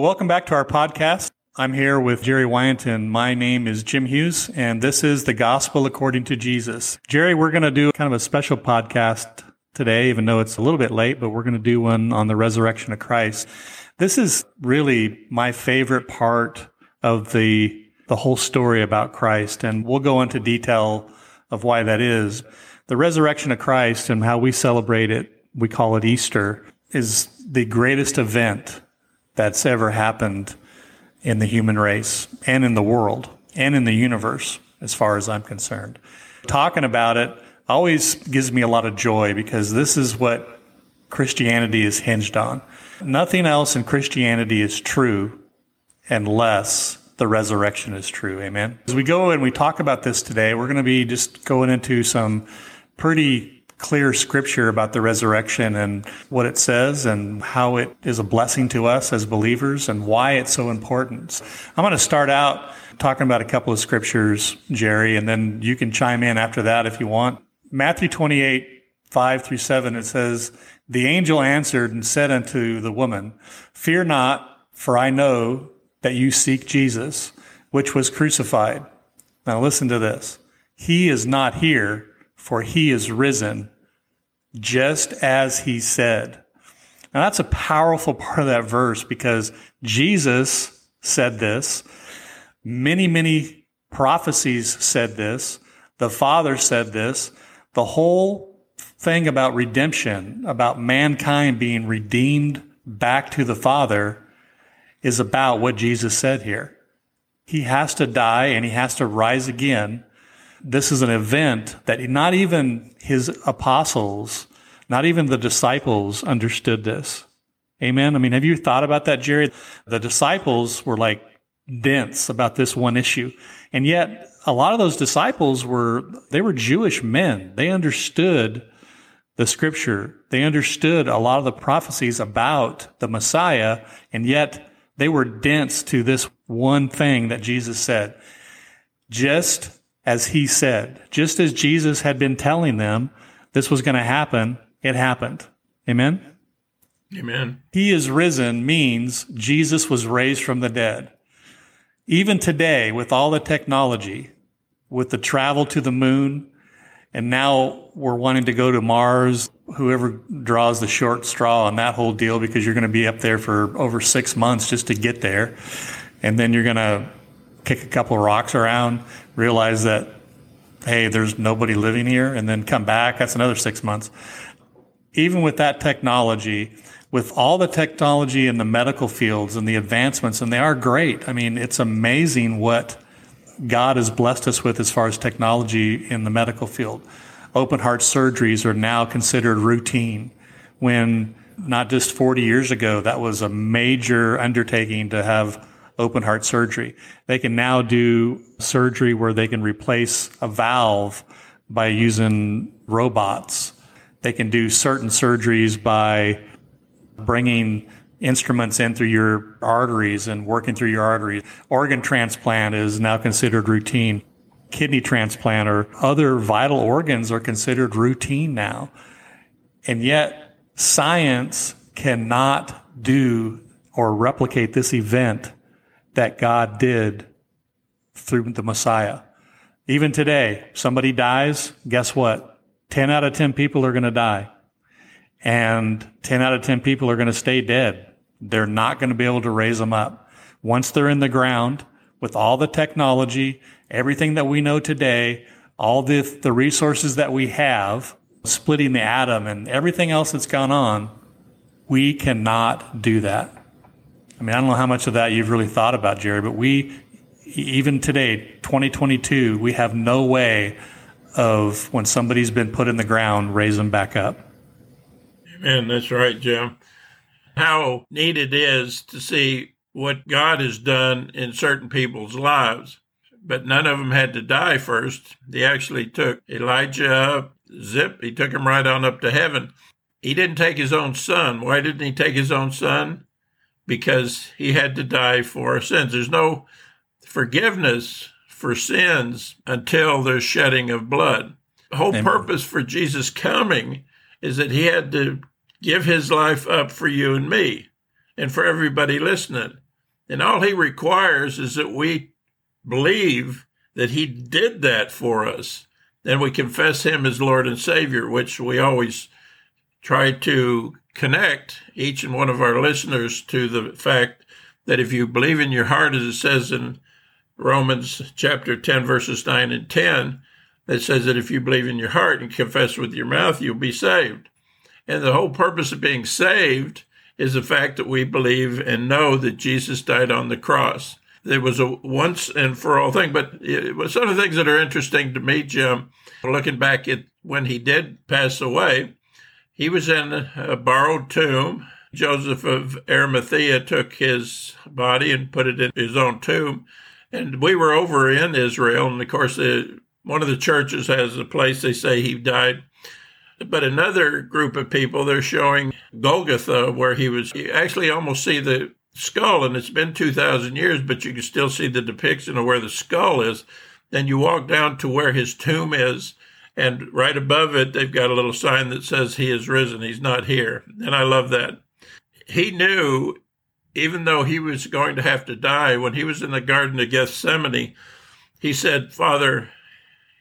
Well, welcome back to our podcast. I'm here with Jerry Wyanton. My name is Jim Hughes, and this is The Gospel According to Jesus. Jerry, we're going to do kind of a special podcast today, even though it's a little bit late, but we're going to do one on the resurrection of Christ. This is really my favorite part of the whole story about Christ, and we'll go into detail of why that is. The resurrection of Christ and how we celebrate it, we call it Easter, is the greatest event that's ever happened in the human race and in the world and in the universe, as far as I'm concerned. Talking about it always gives me a lot of joy because this is what Christianity is hinged on. Nothing else in Christianity is true unless the resurrection is true. Amen. As we go and we talk about this today, we're going to be just going into some pretty clear scripture about the resurrection and what it says and how it is a blessing to us as believers and why it's so important. I'm going to start out talking about a couple of scriptures, Jerry, and then you can chime in after that if you want. Matthew 28:5-7, it says, "The angel answered and said unto the woman, Fear not, for I know that you seek Jesus, which was crucified." Now listen to this. "He is not here, for he is risen, just as he said." Now, that's a powerful part of that verse because Jesus said this. Many, many prophecies said this. The Father said this. The whole thing about redemption, about mankind being redeemed back to the Father, is about what Jesus said here. He has to die and he has to rise again. This is an event that not even his apostles, not even the disciples understood this. Amen? I mean, have you thought about that, Jerry? The disciples were like dense about this one issue. And yet, a lot of those disciples were Jewish men. They understood the scripture. They understood a lot of the prophecies about the Messiah. And yet, they were dense to this one thing that Jesus said. Just as he said, just as Jesus had been telling them this was going to happen, it happened. Amen? Amen. He is risen means Jesus was raised from the dead. Even today, with all the technology, with the travel to the moon, and now we're wanting to go to Mars, whoever draws the short straw on that whole deal, because you're going to be up there for over 6 months just to get there, and then you're going to kick a couple of rocks around, realize that, hey, there's nobody living here, and then come back. That's another 6 months. Even with that technology, with all the technology in the medical fields and the advancements, and they are great. I mean, it's amazing what God has blessed us with as far as technology in the medical field. Open heart surgeries are now considered routine, when not just 40 years ago, that was a major undertaking to have open heart surgery. They can now do surgery where they can replace a valve by using robots. They can do certain surgeries by bringing instruments in through your arteries and working through your arteries. Organ transplant is now considered routine. Kidney transplant or other vital organs are considered routine now. And yet, science cannot do or replicate this event that God did through the Messiah. Even today, somebody dies, guess what? 10 out of 10 people are going to die. And 10 out of 10 people are going to stay dead. They're not going to be able to raise them up. Once they're in the ground, with all the technology, everything that we know today, all the resources that we have, splitting the atom and everything else that's gone on, we cannot do that. I mean, I don't know how much of that you've really thought about, Jerry, but we, even today, 2022, we have no way of, when somebody's been put in the ground, raise them back up. Amen. That's right, Jim. How neat it is to see what God has done in certain people's lives, but none of them had to die first. They actually took Elijah, he took him right on up to heaven. He didn't take his own son. Why didn't he take his own son? Because he had to die for our sins. There's no forgiveness for sins until there's shedding of blood. The whole purpose for Jesus coming is that he had to give his life up for you and me and for everybody listening. And all he requires is that we believe that he did that for us. Then we confess him as Lord and Savior, which we always try to connect each and one of our listeners to the fact that if you believe in your heart, as it says in Romans chapter 10, verses 9 and 10, it says that if you believe in your heart and confess with your mouth, you'll be saved. And the whole purpose of being saved is the fact that we believe and know that Jesus died on the cross. There was a once and for all thing, but it was some of the things that are interesting to me, Jim, looking back at when he did pass away, he was in a borrowed tomb. Joseph of Arimathea took his body and put it in his own tomb. And we were over in Israel, and of course, one of the churches has a place they say he died. But another group of people, they're showing Golgotha, where he was. You actually almost see the skull, and it's been 2,000 years, but you can still see the depiction of where the skull is. Then you walk down to where his tomb is, and right above it, they've got a little sign that says he is risen. He's not here. And I love that. He knew, even though he was going to have to die, when he was in the Garden of Gethsemane, he said, Father,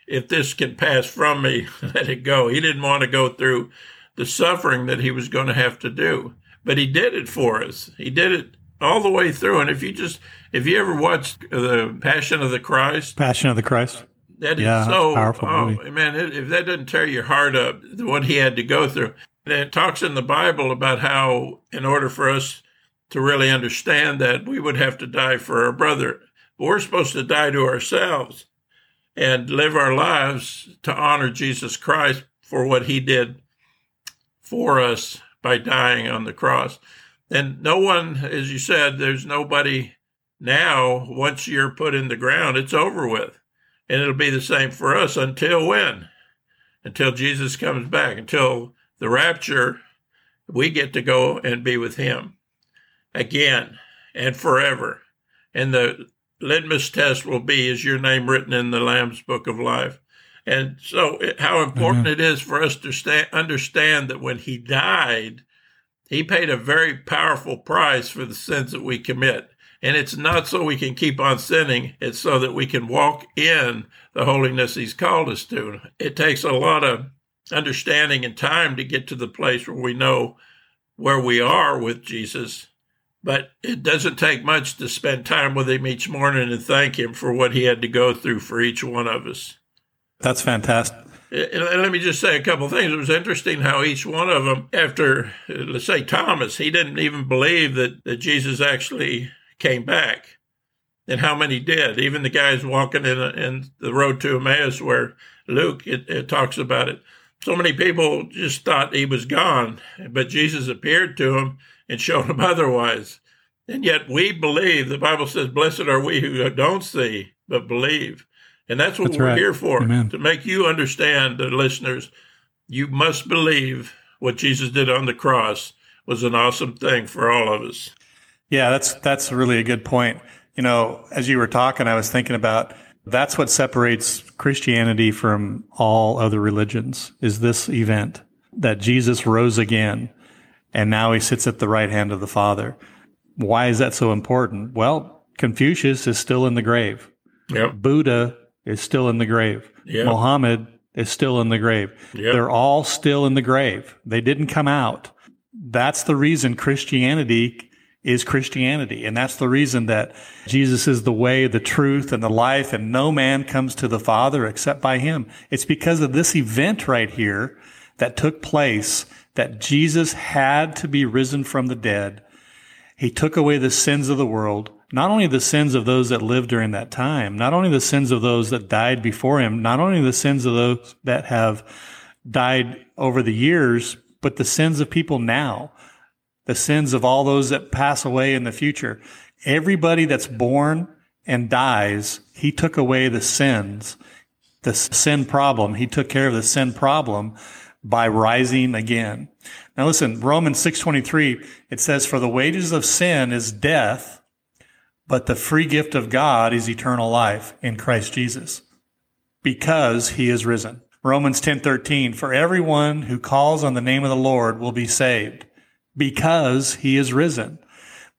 if this can pass from me, let it go. He didn't want to go through the suffering that he was going to have to do, but he did it for us. He did it all the way through. And if you ever watched the Passion of the Christ, that is so powerful. Oh, man, if that doesn't tear your heart up, what he had to go through. And it talks in the Bible about how, in order for us to really understand that, we would have to die for our brother. But we're supposed to die to ourselves and live our lives to honor Jesus Christ for what he did for us by dying on the cross. And no one, as you said, there's nobody now. Once you're put in the ground, it's over with. And it'll be the same for us until when? Until Jesus comes back, until the rapture, we get to go and be with him again and forever. And the litmus test will be, is your name written in the Lamb's Book of Life? And so how important it is for us to understand that when he died, he paid a very powerful price for the sins that we commit. And it's not so we can keep on sinning. It's so that we can walk in the holiness he's called us to. It takes a lot of understanding and time to get to the place where we know where we are with Jesus. But it doesn't take much to spend time with him each morning and thank him for what he had to go through for each one of us. That's fantastic. And let me just say a couple of things. It was interesting how each one of them, after, let's say, Thomas, he didn't even believe that Jesus actually came back. And how many did? Even the guys walking in the road to Emmaus where Luke, it talks about it. So many people just thought he was gone, but Jesus appeared to him and showed him otherwise. And yet we believe. The Bible says, blessed are we who don't see, but believe. And that's what we're here for, Amen. To make you understand, the listeners, you must believe what Jesus did on the cross was an awesome thing for all of us. Yeah, that's really a good point. You know, as you were talking, I was thinking about, that's what separates Christianity from all other religions, is this event that Jesus rose again, and now he sits at the right hand of the Father. Why is that so important? Well, Confucius is still in the grave. Yep. Buddha is still in the grave. Yep. Muhammad is still in the grave. Yep. They're all still in the grave. They didn't come out. That's the reason Christianity is Christianity. And that's the reason that Jesus is the way, the truth, and the life, and no man comes to the Father except by him. It's because of this event right here that took place that Jesus had to be risen from the dead. He took away the sins of the world, not only the sins of those that lived during that time, not only the sins of those that died before him, not only the sins of those that have died over the years, but the sins of people now. The sins of all those that pass away in the future. Everybody that's born and dies, he took away the sins, the sin problem. He took care of the sin problem by rising again. Now listen, Romans 6:23, it says, for the wages of sin is death, but the free gift of God is eternal life in Christ Jesus, because he is risen. Romans 10:13, for everyone who calls on the name of the Lord will be saved, because he is risen.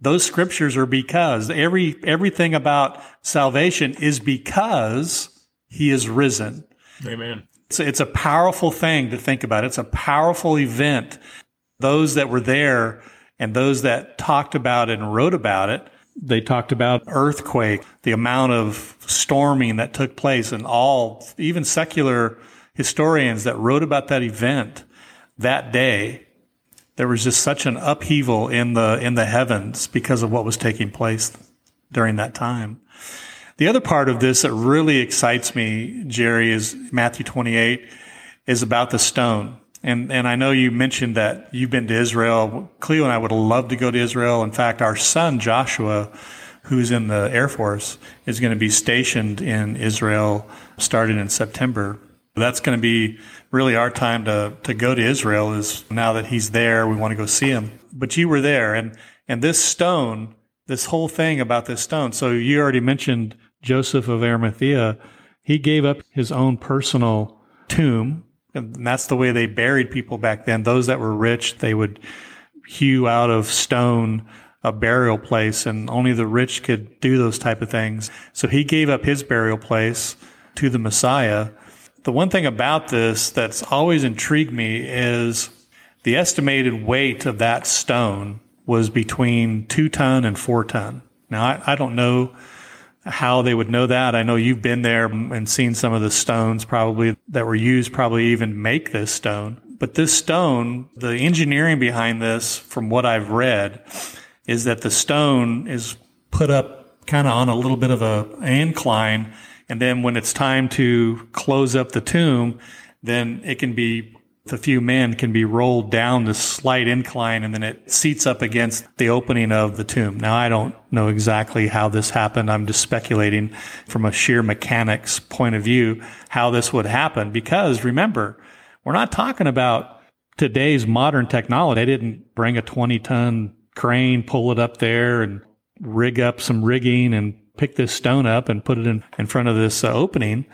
Those scriptures are because. Everything about salvation is because he is risen. Amen. It's a powerful thing to think about. It's a powerful event. Those that were there and those that talked about it and wrote about it, they talked about earthquake, the amount of storming that took place, and all, even secular historians that wrote about that event that day, there was just such an upheaval in the heavens because of what was taking place during that time. The other part of this that really excites me, Jerry, is Matthew 28, is about the stone. And I know you mentioned that you've been to Israel. Cleo and I would love to go to Israel. In fact, our son, Joshua, who's in the Air Force, is going to be stationed in Israel starting in September. That's going to be really our time to go to Israel, is now that he's there, we want to go see him. But you were there, and this stone, this whole thing about this stone. So you already mentioned Joseph of Arimathea. He gave up his own personal tomb. And that's the way they buried people back then. Those that were rich, they would hew out of stone a burial place, and only the rich could do those type of things. So he gave up his burial place to the Messiah. The one thing about this that's always intrigued me is the estimated weight of that stone was between 2 ton and 4 ton. Now, I don't know how they would know that. I know you've been there and seen some of the stones probably that were used, probably even make this stone. But this stone, the engineering behind this, from what I've read, is that the stone is put up kind of on a little bit of an incline. And then when it's time to close up the tomb, then it can be, the few men can be rolled down this slight incline, and then it seats up against the opening of the tomb. Now, I don't know exactly how this happened. I'm just speculating from a sheer mechanics point of view how this would happen. Because remember, we're not talking about today's modern technology. They didn't bring a 20-ton crane, pull it up there and rig up some rigging and pick this stone up and put it in front of this opening.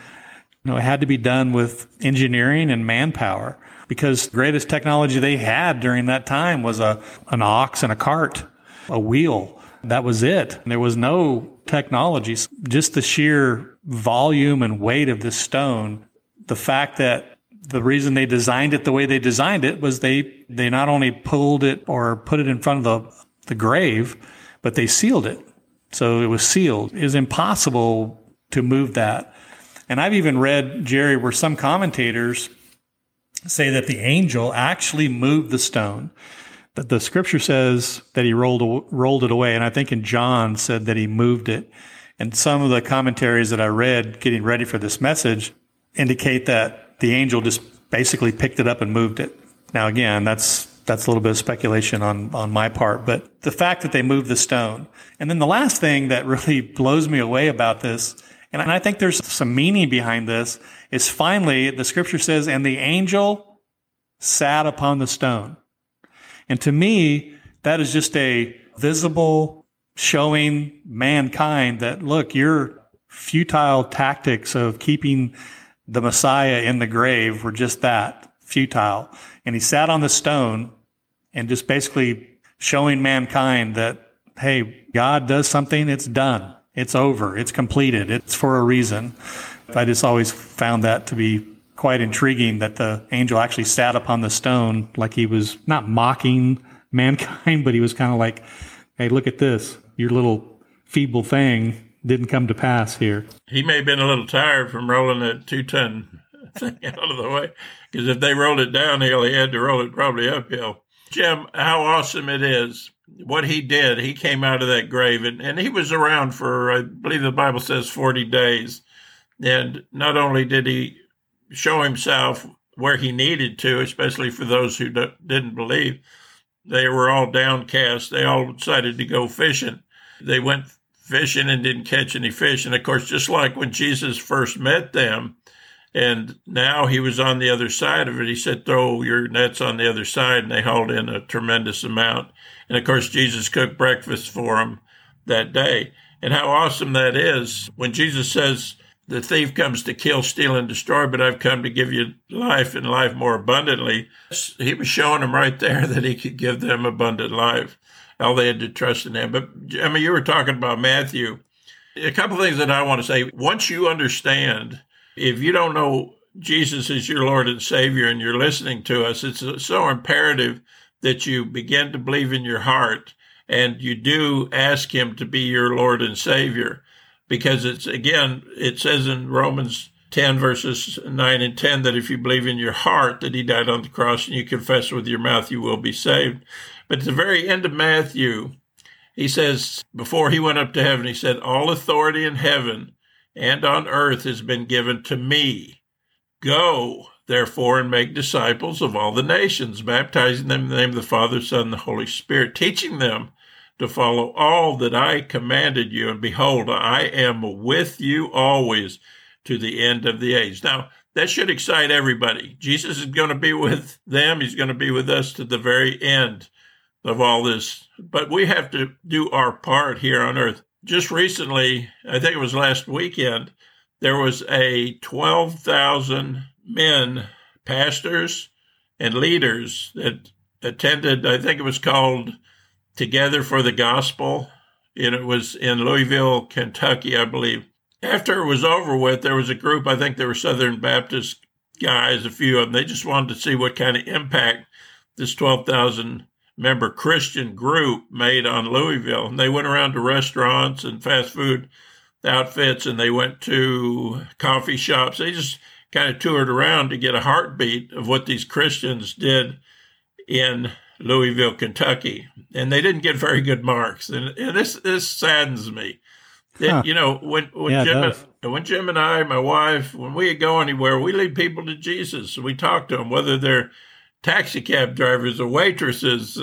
You know, it had to be done with engineering and manpower, because the greatest technology they had during that time was an ox and a cart, a wheel. That was it. There was no technology. Just the sheer volume and weight of this stone, the fact that the reason they designed it the way they designed it was they not only pulled it or put it in front of the grave, but they sealed it. So it was sealed. It is impossible to move that. And I've even read, Jerry, where some commentators say that the angel actually moved the stone. That the scripture says that he rolled it away. And I think in John said that he moved it. And some of the commentaries that I read getting ready for this message indicate that the angel just basically picked it up and moved it. Now, again, that's a little bit of speculation on my part, but the fact that they moved the stone. And then the last thing that really blows me away about this, and I think there's some meaning behind this, is finally the scripture says, and the angel sat upon the stone. And to me, that is just a visible showing mankind that, look, your futile tactics of keeping the Messiah in the grave were just that, futile. And he sat on the stone and just basically showing mankind that, hey, God does something, it's done. It's over. It's completed. It's for a reason. I just always found that to be quite intriguing, that the angel actually sat upon the stone like he was not mocking mankind, but he was kind of like, hey, look at this. Your little feeble thing didn't come to pass here. He may have been a little tired from rolling that 2-ton thing out of the way, because if they rolled it downhill, he had to roll it probably uphill. Jim, how awesome it is what he did. He came out of that grave, and he was around for, I believe the Bible says, 40 days. And not only did he show himself where he needed to, especially for those who didn't believe, they were all downcast. They all decided to go fishing. They went fishing and didn't catch any fish. And, of course, just like when Jesus first met them, and now he was on the other side of it. He said, throw your nets on the other side, and they hauled in a tremendous amount. And, of course, Jesus cooked breakfast for them that day. And how awesome that is when Jesus says, the thief comes to kill, steal, and destroy, but I've come to give you life and life more abundantly. He was showing them right there that he could give them abundant life. how they had to trust in him. But Jimmy, you were talking about Matthew. A couple of things that I want to say. Once you understand, if you don't know Jesus is your Lord and Savior and you're listening to us, it's so imperative that you begin to believe in your heart and you do ask him to be your Lord and Savior. Because it's, again, it says in Romans 10 verses 9 and 10 that if you believe in your heart that he died on the cross and you confess with your mouth, you will be saved. But at the very end of Matthew, he says, before he went up to heaven, he said, all authority in heaven and on earth has been given to me. Go, therefore, and make disciples of all the nations, baptizing them in the name of the Father, Son, and the Holy Spirit, teaching them to follow all that I commanded you. And behold, I am with you always to the end of the age. Now, that should excite everybody. Jesus is going to be with them. He's going to be with us to the very end of all this. But we have to do our part here on earth. Just recently, I think it was last weekend, there was a 12,000 men, pastors and leaders that attended, I think it was called Together for the Gospel, and it was in Louisville, Kentucky, I believe. After it was over with, there was a group, I think they were Southern Baptist guys, a few of them. They just wanted to see what kind of impact this 12,000-member Christian group made on Louisville. And they went around to restaurants and fast food outfits, and they went to coffee shops. They just kind of toured around to get a heartbeat of what these Christians did in Louisville, Kentucky, and they didn't get very good marks. And this saddens me. Huh. You know, when Jim and I, my wife, when we go anywhere, we lead people to Jesus. We talk to them, whether they're taxi cab drivers or waitresses.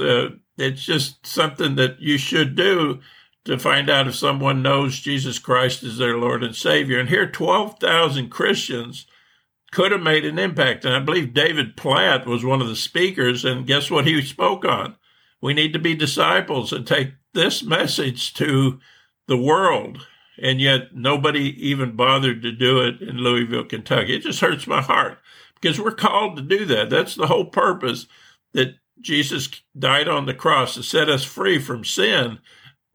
It's just something that you should do to find out if someone knows Jesus Christ is their Lord and Savior. And here, 12,000 Christians could have made an impact. And I believe David Platt was one of the speakers, and guess what he spoke on? We need to be disciples and take this message to the world, and yet nobody even bothered to do it in Louisville, Kentucky. It just hurts my heart, because we're called to do that. That's the whole purpose, that Jesus died on the cross to set us free from sin,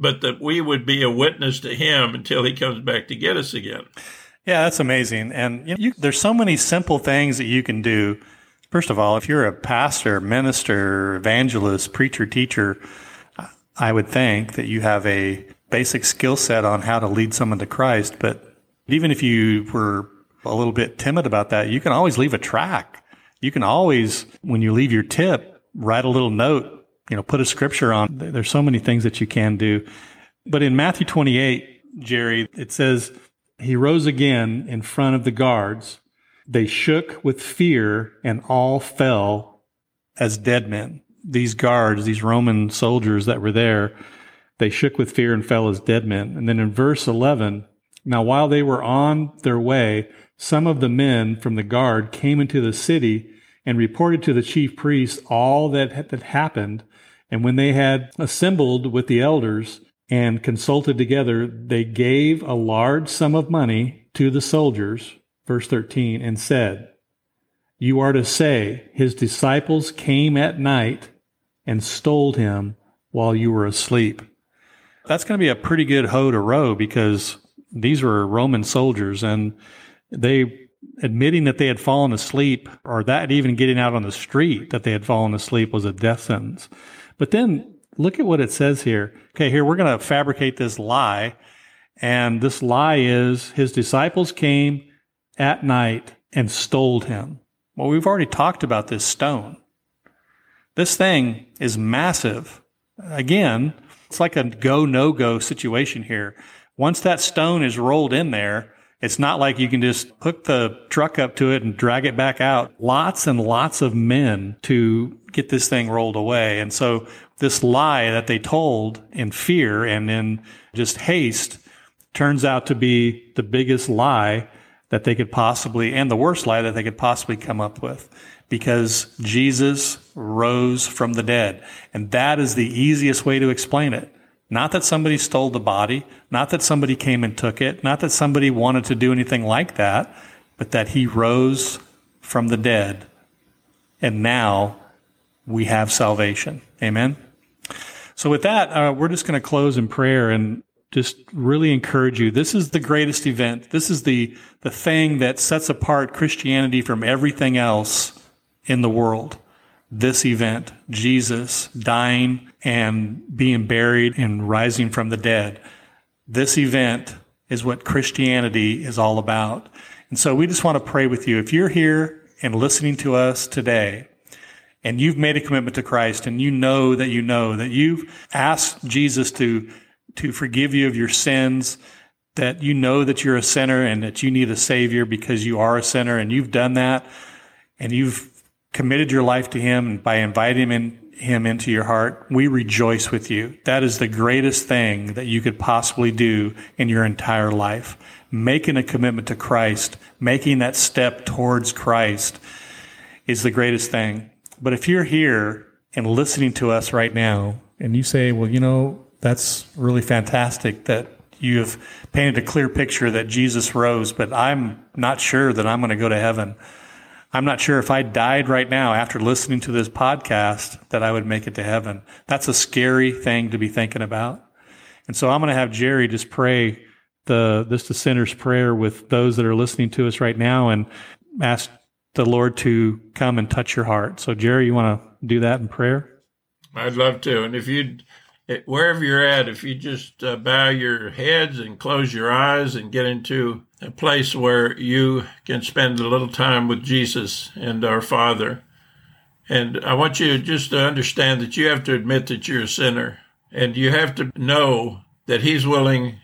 but that we would be a witness to him until he comes back to get us again. Yeah, that's amazing. And there's so many simple things that you can do. First of all, if you're a pastor, minister, evangelist, preacher, teacher, I would think that you have a basic skill set on how to lead someone to Christ. But even if you were a little bit timid about that, you can always leave a track. You can always, when you leave your tip, write a little note, put a scripture on. There's so many things that you can do. But in Matthew 28, Jerry, it says, he rose again in front of the guards. They shook with fear and all fell as dead men. These guards, these Roman soldiers that were there, they shook with fear and fell as dead men. And then in verse 11, now while they were on their way, some of the men from the guard came into the city and reported to the chief priests all that had happened. And when they had assembled with the elders and consulted together, they gave a large sum of money to the soldiers, verse 13, and said, you are to say, his disciples came at night and stole him while you were asleep. That's going to be a pretty good hoe to row, because these were Roman soldiers, and they admitting that they had fallen asleep, or that even getting out on the street that they had fallen asleep, was a death sentence. But then look at what it says here. Okay, here we're going to fabricate this lie. And this lie is, his disciples came at night and stole him. Well, we've already talked about this stone. This thing is massive. Again, it's like a go, no-go situation here. Once that stone is rolled in there, it's not like you can just hook the truck up to it and drag it back out. Lots and lots of men to get this thing rolled away. And so this lie that they told in fear and in just haste turns out to be the biggest lie that they could possibly, and the worst lie that they could possibly come up with, because Jesus rose from the dead. And that is the easiest way to explain it. Not that somebody stole the body, not that somebody came and took it, not that somebody wanted to do anything like that, but that he rose from the dead. And now we have salvation. Amen? So with that, we're just going to close in prayer and just really encourage you. This is the greatest event. This is the thing that sets apart Christianity from everything else in the world. This event, Jesus dying and being buried and rising from the dead. This event is what Christianity is all about. And so we just want to pray with you. If you're here and listening to us today, and you've made a commitment to Christ, and you know that you've asked Jesus to forgive you of your sins, that you know that you're a sinner and that you need a Savior because you are a sinner, and you've done that, and you've committed your life to Him by inviting Him into your heart, we rejoice with you. That is the greatest thing that you could possibly do in your entire life, making a commitment to Christ, making that step towards Christ is the greatest thing. But if you're here and listening to us right now, and you say, well, you know, that's really fantastic that you have painted a clear picture that Jesus rose, but I'm not sure that I'm going to go to heaven. I'm not sure if I died right now after listening to this podcast that I would make it to heaven. That's a scary thing to be thinking about. And so I'm going to have Jerry just pray the sinner's prayer with those that are listening to us right now and ask the Lord to come and touch your heart. So, Jerry, you want to do that in prayer? I'd love to. And if you'd, wherever you're at, if you just bow your heads and close your eyes and get into a place where you can spend a little time with Jesus and our Father. And I want you just to understand that you have to admit that you're a sinner, and you have to know that He's willing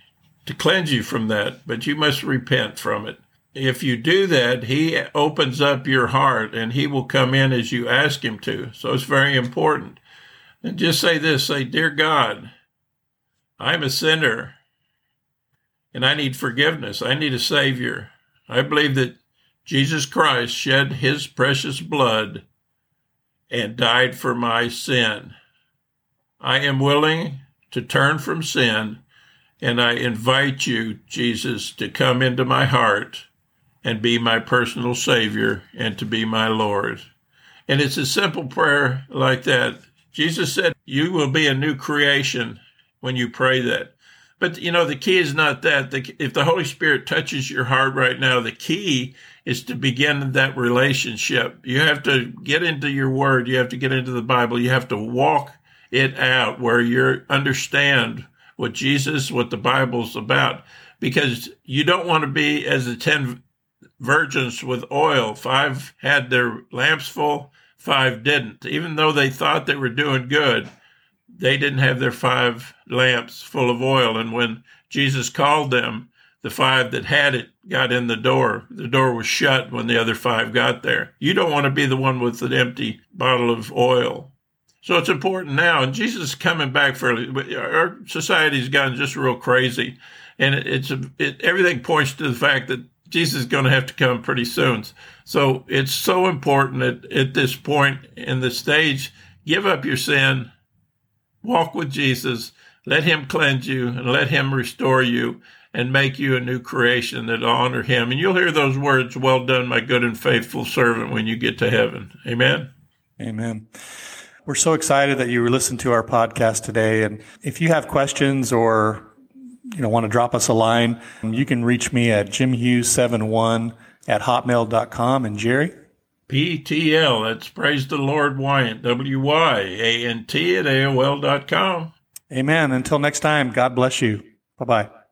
to cleanse you from that, but you must repent from it. If you do that, He opens up your heart, and He will come in as you ask Him to. So it's very important. And just say this, say, Dear God, I'm a sinner, and I need forgiveness. I need a Savior. I believe that Jesus Christ shed His precious blood and died for my sin. I am willing to turn from sin, and I invite you, Jesus, to come into my heart and be my personal Savior and to be my Lord. And it's a simple prayer like that. Jesus said, you will be a new creation when you pray that. But, you know, the key is not that. If the Holy Spirit touches your heart right now, the key is to begin that relationship. You have to get into your Word. You have to get into the Bible. You have to walk it out where you understand what Jesus, what the Bible's about. Because you don't want to be as the 10 virgins with oil. 5 had their lamps full, 5 didn't. Even though they thought they were doing good, they didn't have their 5 lamps full of oil. And when Jesus called them, the 5 that had it got in the door. The door was shut when the other 5 got there. You don't want to be the one with an empty bottle of oil. So it's important now. And Jesus is coming back our society's gotten just real crazy. And everything points to the fact that Jesus is going to have to come pretty soon. So it's so important at this point in the stage, give up your sin. Walk with Jesus, let Him cleanse you, and let Him restore you and make you a new creation that honor Him. And you'll hear those words, well done, my good and faithful servant, when you get to heaven. Amen? Amen. We're so excited that you listened to our podcast today. And if you have questions or want to drop us a line, you can reach me at jimhughes71@hotmail.com. And Jerry? PTL, that's Praise the Lord Wyant, WYANT@AOL.com. Amen. Until next time, God bless you. Bye-bye.